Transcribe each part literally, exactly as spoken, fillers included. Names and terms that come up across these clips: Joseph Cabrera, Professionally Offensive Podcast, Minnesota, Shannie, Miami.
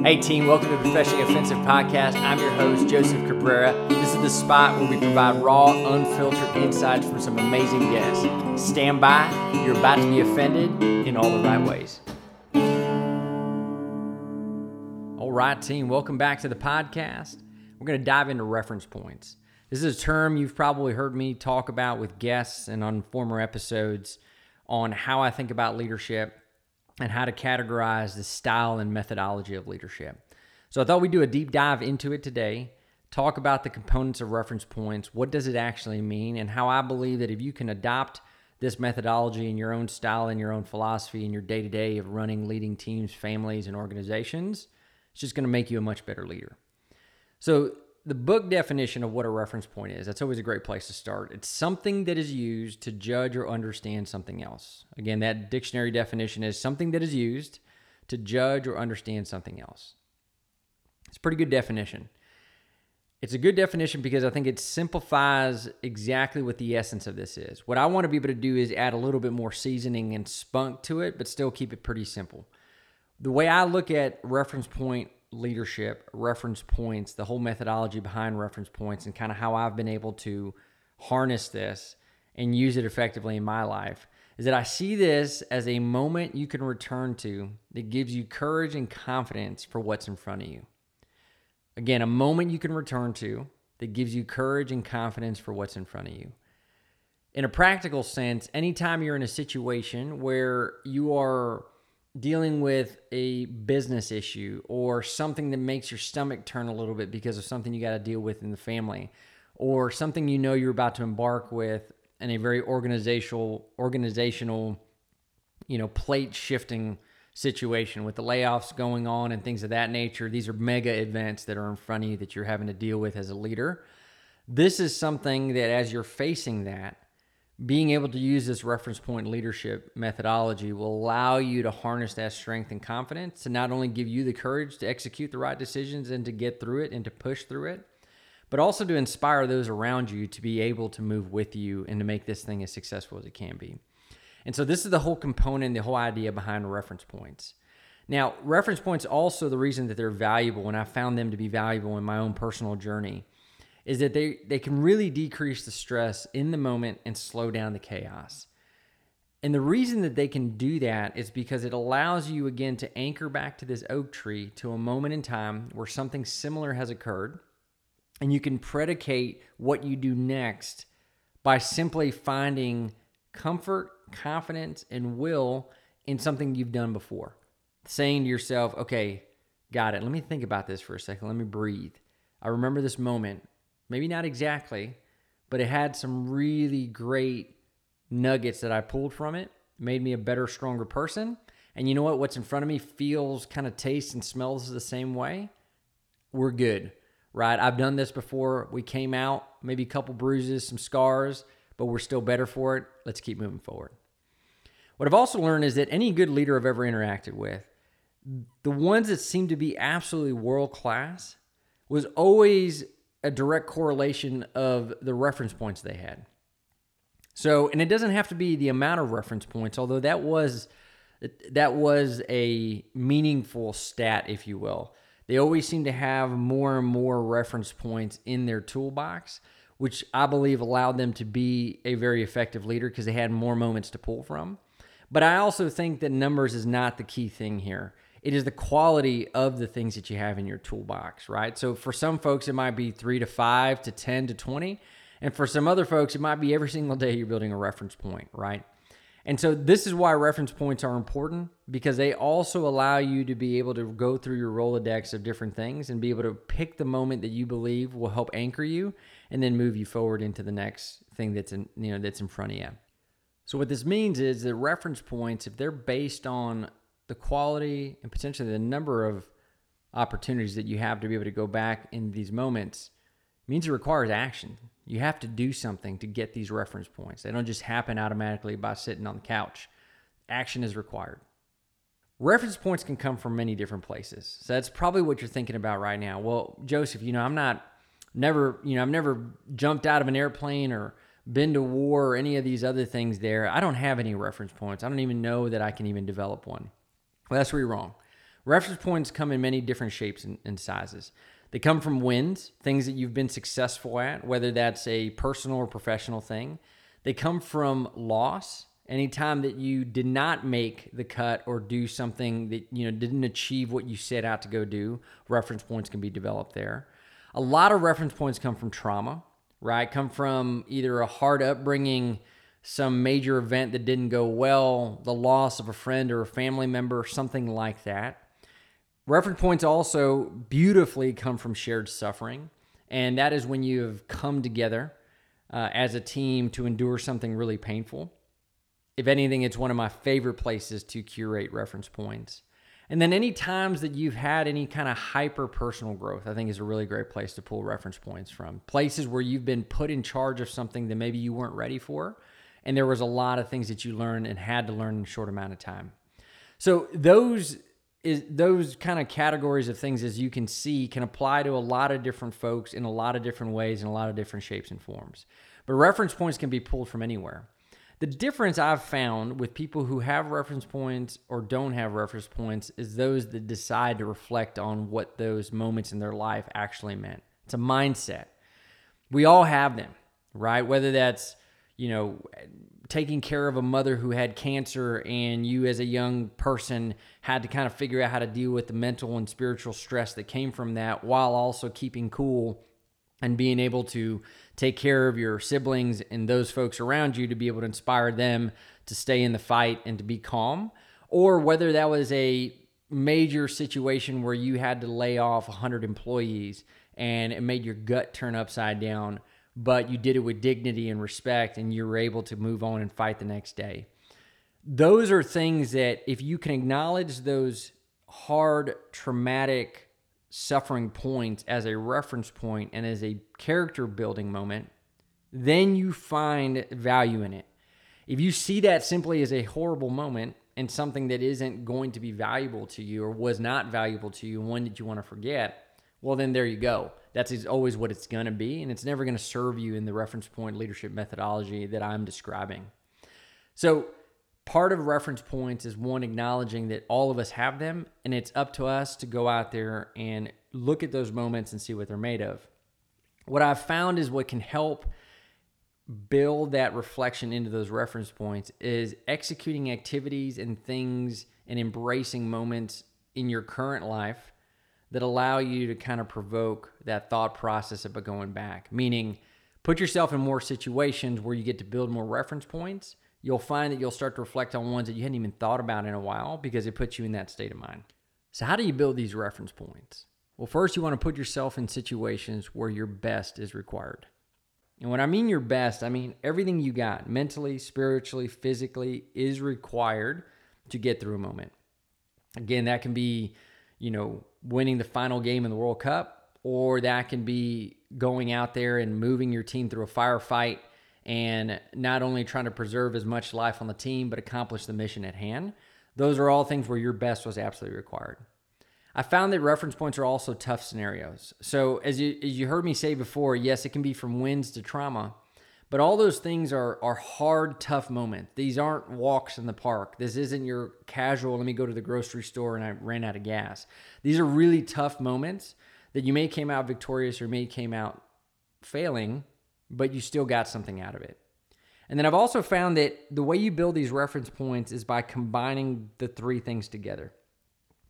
Hey team, welcome to the Professionally Offensive Podcast. I'm your host, Joseph Cabrera. This is the spot where we provide raw, unfiltered insights from some amazing guests. Stand by, you're about to be offended in all the right ways. All right team, welcome back to the podcast. We're going to dive into reference points. This is a term you've probably heard me talk about with guests and on former episodes on how I think about leadership and how to categorize the style and methodology of leadership. So I thought we'd do a deep dive into it today, talk about the components of reference points, what does it actually mean, and how I believe that if you can adopt this methodology in your own style and your own philosophy in your day-to-day of running, leading teams, families, and organizations, it's just going to make you a much better leader. So the book definition of what a reference point is, that's always a great place to start. It's something that is used to judge or understand something else. Again, that dictionary definition is something that is used to judge or understand something else. It's a pretty good definition. It's a good definition because I think it simplifies exactly what the essence of this is. What I want to be able to do is add a little bit more seasoning and spunk to it, but still keep it pretty simple. The way I look at reference point leadership, reference points, the whole methodology behind reference points, and kind of how I've been able to harness this and use it effectively in my life, is that I see this as a moment you can return to that gives you courage and confidence for what's in front of you. Again, a moment you can return to that gives you courage and confidence for what's in front of you. In a practical sense, anytime you're in a situation where you are dealing with a business issue or something that makes your stomach turn a little bit because of something you got to deal with in the family, or something you know you're about to embark with in a very organizational, organizational, you know, plate shifting situation with the layoffs going on and things of that nature. These are mega events that are in front of you that you're having to deal with as a leader. This is something that as you're facing that, being able to use this reference point leadership methodology will allow you to harness that strength and confidence to not only give you the courage to execute the right decisions and to get through it and to push through it, but also to inspire those around you to be able to move with you and to make this thing as successful as it can be. And so this is the whole component, the whole idea behind reference points. Now, reference points, also the reason that they're valuable, and I found them to be valuable in my own personal journey, is that they, they can really decrease the stress in the moment and slow down the chaos. And the reason that they can do that is because it allows you, again, to anchor back to this oak tree to a moment in time where something similar has occurred, and you can predicate what you do next by simply finding comfort, confidence, and will in something you've done before. Saying to yourself, okay, got it. Let me think about this for a second. Let me breathe. I remember this moment. Maybe not exactly, but it had some really great nuggets that I pulled from it, made me a better, stronger person. And you know what? What's in front of me feels, kind of tastes and smells the same way. We're good, right? I've done this before. We came out, maybe a couple bruises, some scars, but we're still better for it. Let's keep moving forward. What I've also learned is that any good leader I've ever interacted with, the ones that seem to be absolutely world-class was always a direct correlation of the reference points they had. So, and it doesn't have to be the amount of reference points, although that was that was a meaningful stat, if you will. They always seem to have more and more reference points in their toolbox, which I believe allowed them to be a very effective leader because they had more moments to pull from. But I also think that numbers is not the key thing here. It is the quality of the things that you have in your toolbox, right? So for some folks, it might be three to five to ten to twenty. And for some other folks, it might be every single day you're building a reference point, right? And so this is why reference points are important, because they also allow you to be able to go through your Rolodex of different things and be able to pick the moment that you believe will help anchor you and then move you forward into the next thing that's in, you know, that's in front of you. So what this means is that reference points, if they're based on the quality and potentially the number of opportunities that you have to be able to go back in these moments, means it requires action. You have to do something to get these reference points. They don't just happen automatically by sitting on the couch. Action is required. Reference points can come from many different places. So that's probably what you're thinking about right now. Well, Joseph, you know, I'm not never, you know, I've never jumped out of an airplane or been to war or any of these other things there. I don't have any reference points. I don't even know that I can even develop one. Well, that's where you're wrong. Reference points come in many different shapes and, and sizes. They come from wins, things that you've been successful at, whether that's a personal or professional thing. They come from loss, any time that you did not make the cut or do something that, you know, didn't achieve what you set out to go do. Reference points can be developed there. A lot of reference points come from trauma, right? Come from either a hard upbringing, some major event that didn't go well, the loss of a friend or a family member, something like that. Reference points also beautifully come from shared suffering, and that is when you have come together uh, as a team to endure something really painful. If anything, it's one of my favorite places to curate reference points. And then any times that you've had any kind of hyper-personal growth, I think is a really great place to pull reference points from. Places where you've been put in charge of something that maybe you weren't ready for, and there was a lot of things that you learned and had to learn in a short amount of time. So those... Is those kind of categories of things, as you can see, can apply to a lot of different folks in a lot of different ways and a lot of different shapes and forms. But reference points can be pulled from anywhere. The difference I've found with people who have reference points or don't have reference points is those that decide to reflect on what those moments in their life actually meant. It's a mindset. We all have them, right? Whether that's, you know, taking care of a mother who had cancer and you as a young person had to kind of figure out how to deal with the mental and spiritual stress that came from that while also keeping cool and being able to take care of your siblings and those folks around you to be able to inspire them to stay in the fight and to be calm. Or whether that was a major situation where you had to lay off one hundred employees and it made your gut turn upside down, but you did it with dignity and respect, and you were able to move on and fight the next day. Those are things that if you can acknowledge those hard, traumatic suffering points as a reference point and as a character-building moment, then you find value in it. If you see that simply as a horrible moment and something that isn't going to be valuable to you or was not valuable to you, one that you want to forget, well, then there you go. That's always what it's going to be, and it's never going to serve you in the reference point leadership methodology that I'm describing. So part of reference points is, one, acknowledging that all of us have them, and it's up to us to go out there and look at those moments and see what they're made of. What I've found is what can help build that reflection into those reference points is executing activities and things and embracing moments in your current life that allow you to kind of provoke that thought process of going back. Meaning, put yourself in more situations where you get to build more reference points. You'll find that you'll start to reflect on ones that you hadn't even thought about in a while because it puts you in that state of mind. So how do you build these reference points? Well, first, you want to put yourself in situations where your best is required. And when I mean your best, I mean everything you got, mentally, spiritually, physically, is required to get through a moment. Again, that can be, you know, winning the final game in the World Cup, or that can be going out there and moving your team through a firefight and not only trying to preserve as much life on the team, but accomplish the mission at hand. Those are all things where your best was absolutely required. I found that reference points are also tough scenarios. So as you, as you heard me say before, yes, it can be from wins to trauma, but all those things are, are hard, tough moments. These aren't walks in the park. This isn't your casual, let me go to the grocery store and I ran out of gas. These are really tough moments that you may came out victorious or may came out failing, but you still got something out of it. And then I've also found that the way you build these reference points is by combining the three things together.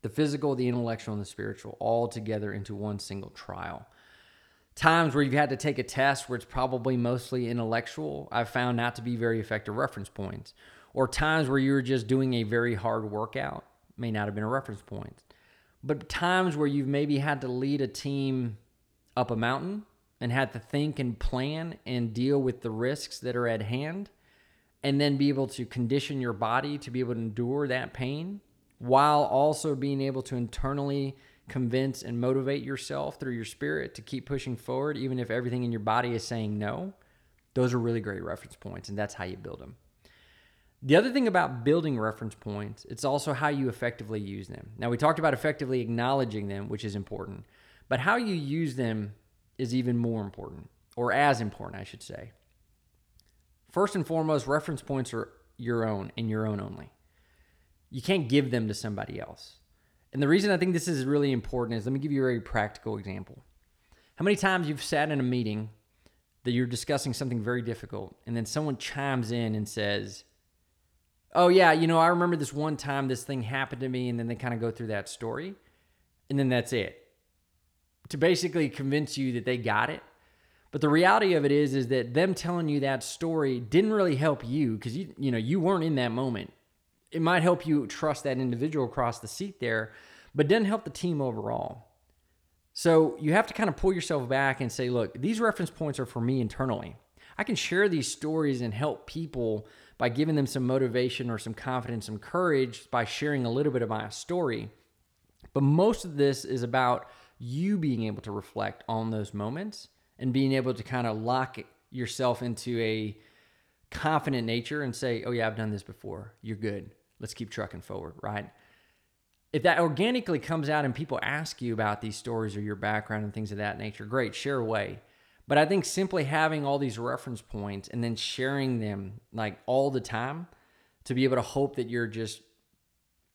The physical, the intellectual, and the spiritual, all together into one single trial. Times where you've had to take a test where it's probably mostly intellectual, I've found not to be very effective reference points. Or times where you were just doing a very hard workout may not have been a reference point. But times where you've maybe had to lead a team up a mountain and had to think and plan and deal with the risks that are at hand and then be able to condition your body to be able to endure that pain while also being able to internally convince and motivate yourself through your spirit to keep pushing forward, even if everything in your body is saying no. Those are really great reference points, and that's how you build them. The other thing about building reference points, it's also how you effectively use them. Now, we talked about effectively acknowledging them, which is important, but how you use them is even more important, or as important, I should say. First and foremost, reference points are your own and your own only. You can't give them to somebody else. And the reason I think this is really important is, let me give you a very practical example. How many times you've sat in a meeting that you're discussing something very difficult, and then someone chimes in and says, oh yeah, you know, I remember this one time this thing happened to me, and then they kind of go through that story, and then that's it. To basically convince you that they got it. But the reality of it is, is that them telling you that story didn't really help you, because you, you know, you weren't in that moment. It might help you trust that individual across the seat there, but doesn't help the team overall. So you have to kind of pull yourself back and say, look, these reference points are for me internally. I can share these stories and help people by giving them some motivation or some confidence, some courage by sharing a little bit of my story. But most of this is about you being able to reflect on those moments and being able to kind of lock yourself into a confident nature and say, oh yeah, I've done this before. You're good. Let's keep trucking forward, right? If that organically comes out and people ask you about these stories or your background and things of that nature, great, share away. But I think simply having all these reference points and then sharing them like all the time, to be able to hope that you're just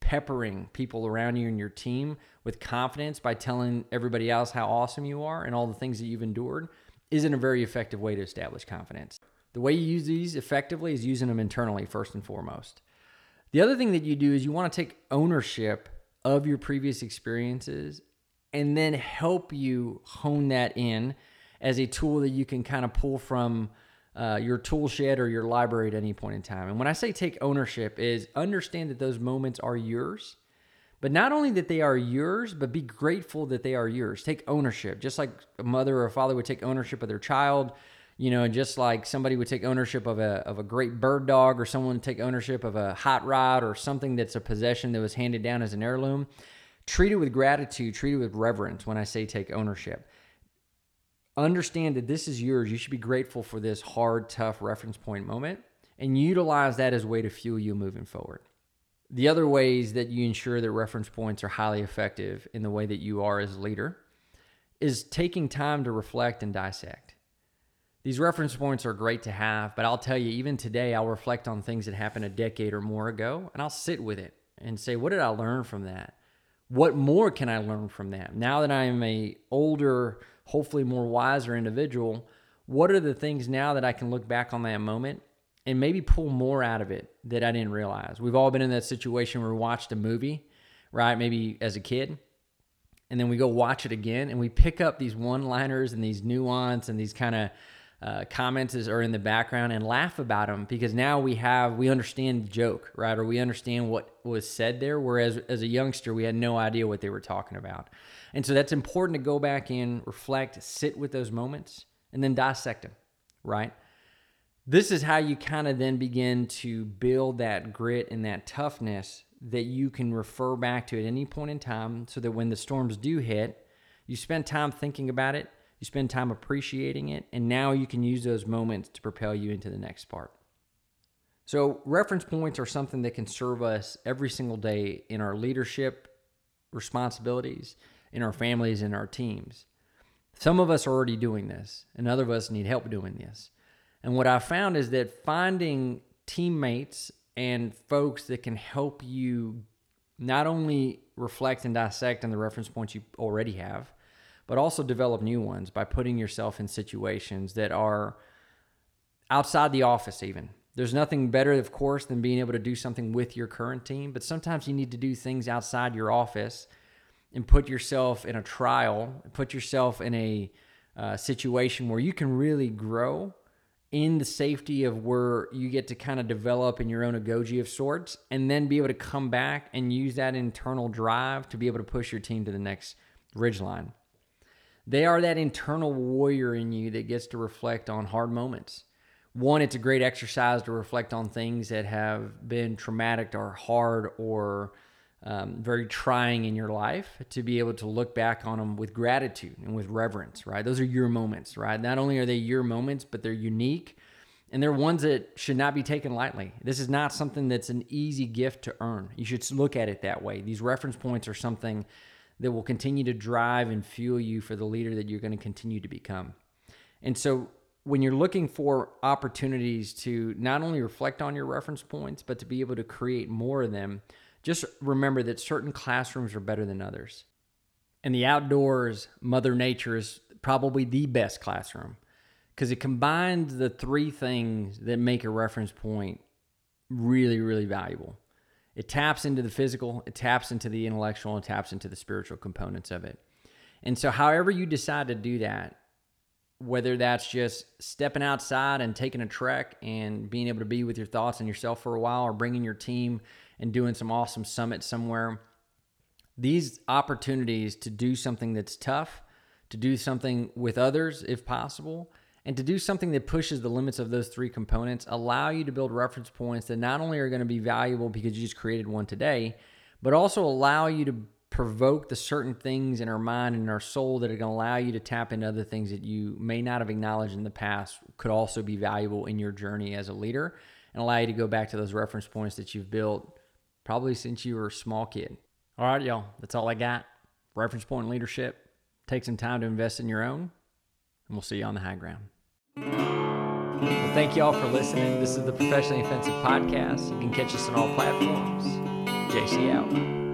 peppering people around you and your team with confidence by telling everybody else how awesome you are and all the things that you've endured, isn't a very effective way to establish confidence. The way you use these effectively is using them internally first and foremost. The other thing that you do is you want to take ownership of your previous experiences and then help you hone that in as a tool that you can kind of pull from uh, your tool shed or your library at any point in time. And when I say take ownership, is understand that those moments are yours, but not only that they are yours, but be grateful that they are yours. Take ownership, just like a mother or a father would take ownership of their child, you know, and just like somebody would take ownership of a of a great bird dog, or someone would take ownership of a hot rod or something that's a possession that was handed down as an heirloom. Treat it with gratitude, treat it with reverence when I say take ownership. Understand that this is yours. You should be grateful for this hard, tough reference point moment, and utilize that as a way to fuel you moving forward. The other ways that you ensure that reference points are highly effective in the way that you are as a leader is taking time to reflect and dissect. These reference points are great to have, but I'll tell you, even today, I'll reflect on things that happened a decade or more ago, and I'll sit with it and say, what did I learn from that? What more can I learn from that? Now that I am a older, hopefully more wiser individual, what are the things now that I can look back on that moment and maybe pull more out of it that I didn't realize? We've all been in that situation where we watched a movie, right? Maybe as a kid, and then we go watch it again, and we pick up these one-liners and these nuance and these kind of uh, comments that are in the background and laugh about them, because now we have, we understand the joke, right? Or we understand what was said there, whereas as a youngster, we had no idea what they were talking about. And so that's important to go back in, reflect, sit with those moments, and then dissect them, right? This is how you kind of then begin to build that grit and that toughness that you can refer back to at any point in time, so that when the storms do hit, you spend time thinking about it, you spend time appreciating it, and now you can use those moments to propel you into the next part. So reference points are something that can serve us every single day in our leadership responsibilities, in our families, in our teams. Some of us are already doing this, and other of us need help doing this. And what I found is that finding teammates and folks that can help you not only reflect and dissect on the reference points you already have, but also develop new ones by putting yourself in situations that are outside the office even. There's nothing better, of course, than being able to do something with your current team, but sometimes you need to do things outside your office and put yourself in a trial, put yourself in a uh, situation where you can really grow in the safety of where you get to kind of develop in your own agoji of sorts, and then be able to come back and use that internal drive to be able to push your team to the next ridgeline. They are that internal warrior in you that gets to reflect on hard moments. One, it's a great exercise to reflect on things that have been traumatic or hard or Um, very trying in your life, to be able to look back on them with gratitude and with reverence, right? Those are your moments, right? Not only are they your moments, but they're unique, and they're ones that should not be taken lightly. This is not something that's an easy gift to earn. You should look at it that way. These reference points are something that will continue to drive and fuel you for the leader that you're going to continue to become. And so when you're looking for opportunities to not only reflect on your reference points, but to be able to create more of them, just remember that certain classrooms are better than others. And the outdoors, Mother Nature is probably the best classroom because it combines the three things that make a reference point really, really valuable. It taps into the physical, it taps into the intellectual, and taps into the spiritual components of it. And so however you decide to do that, whether that's just stepping outside and taking a trek and being able to be with your thoughts and yourself for a while, or bringing your team and doing some awesome summit somewhere, these opportunities to do something that's tough, to do something with others if possible, and to do something that pushes the limits of those three components allow you to build reference points that not only are going to be valuable because you just created one today, but also allow you to provoke the certain things in our mind and our soul that are going to allow you to tap into other things that you may not have acknowledged in the past could also be valuable in your journey as a leader, and allow you to go back to those reference points that you've built probably since you were a small kid. All right, y'all, that's all I got. Reference point leadership. Take some time to invest in your own, and we'll see you on the high ground. Well, thank you all for listening. This is the Professionally Offensive Podcast. You can catch us on all platforms. J C out.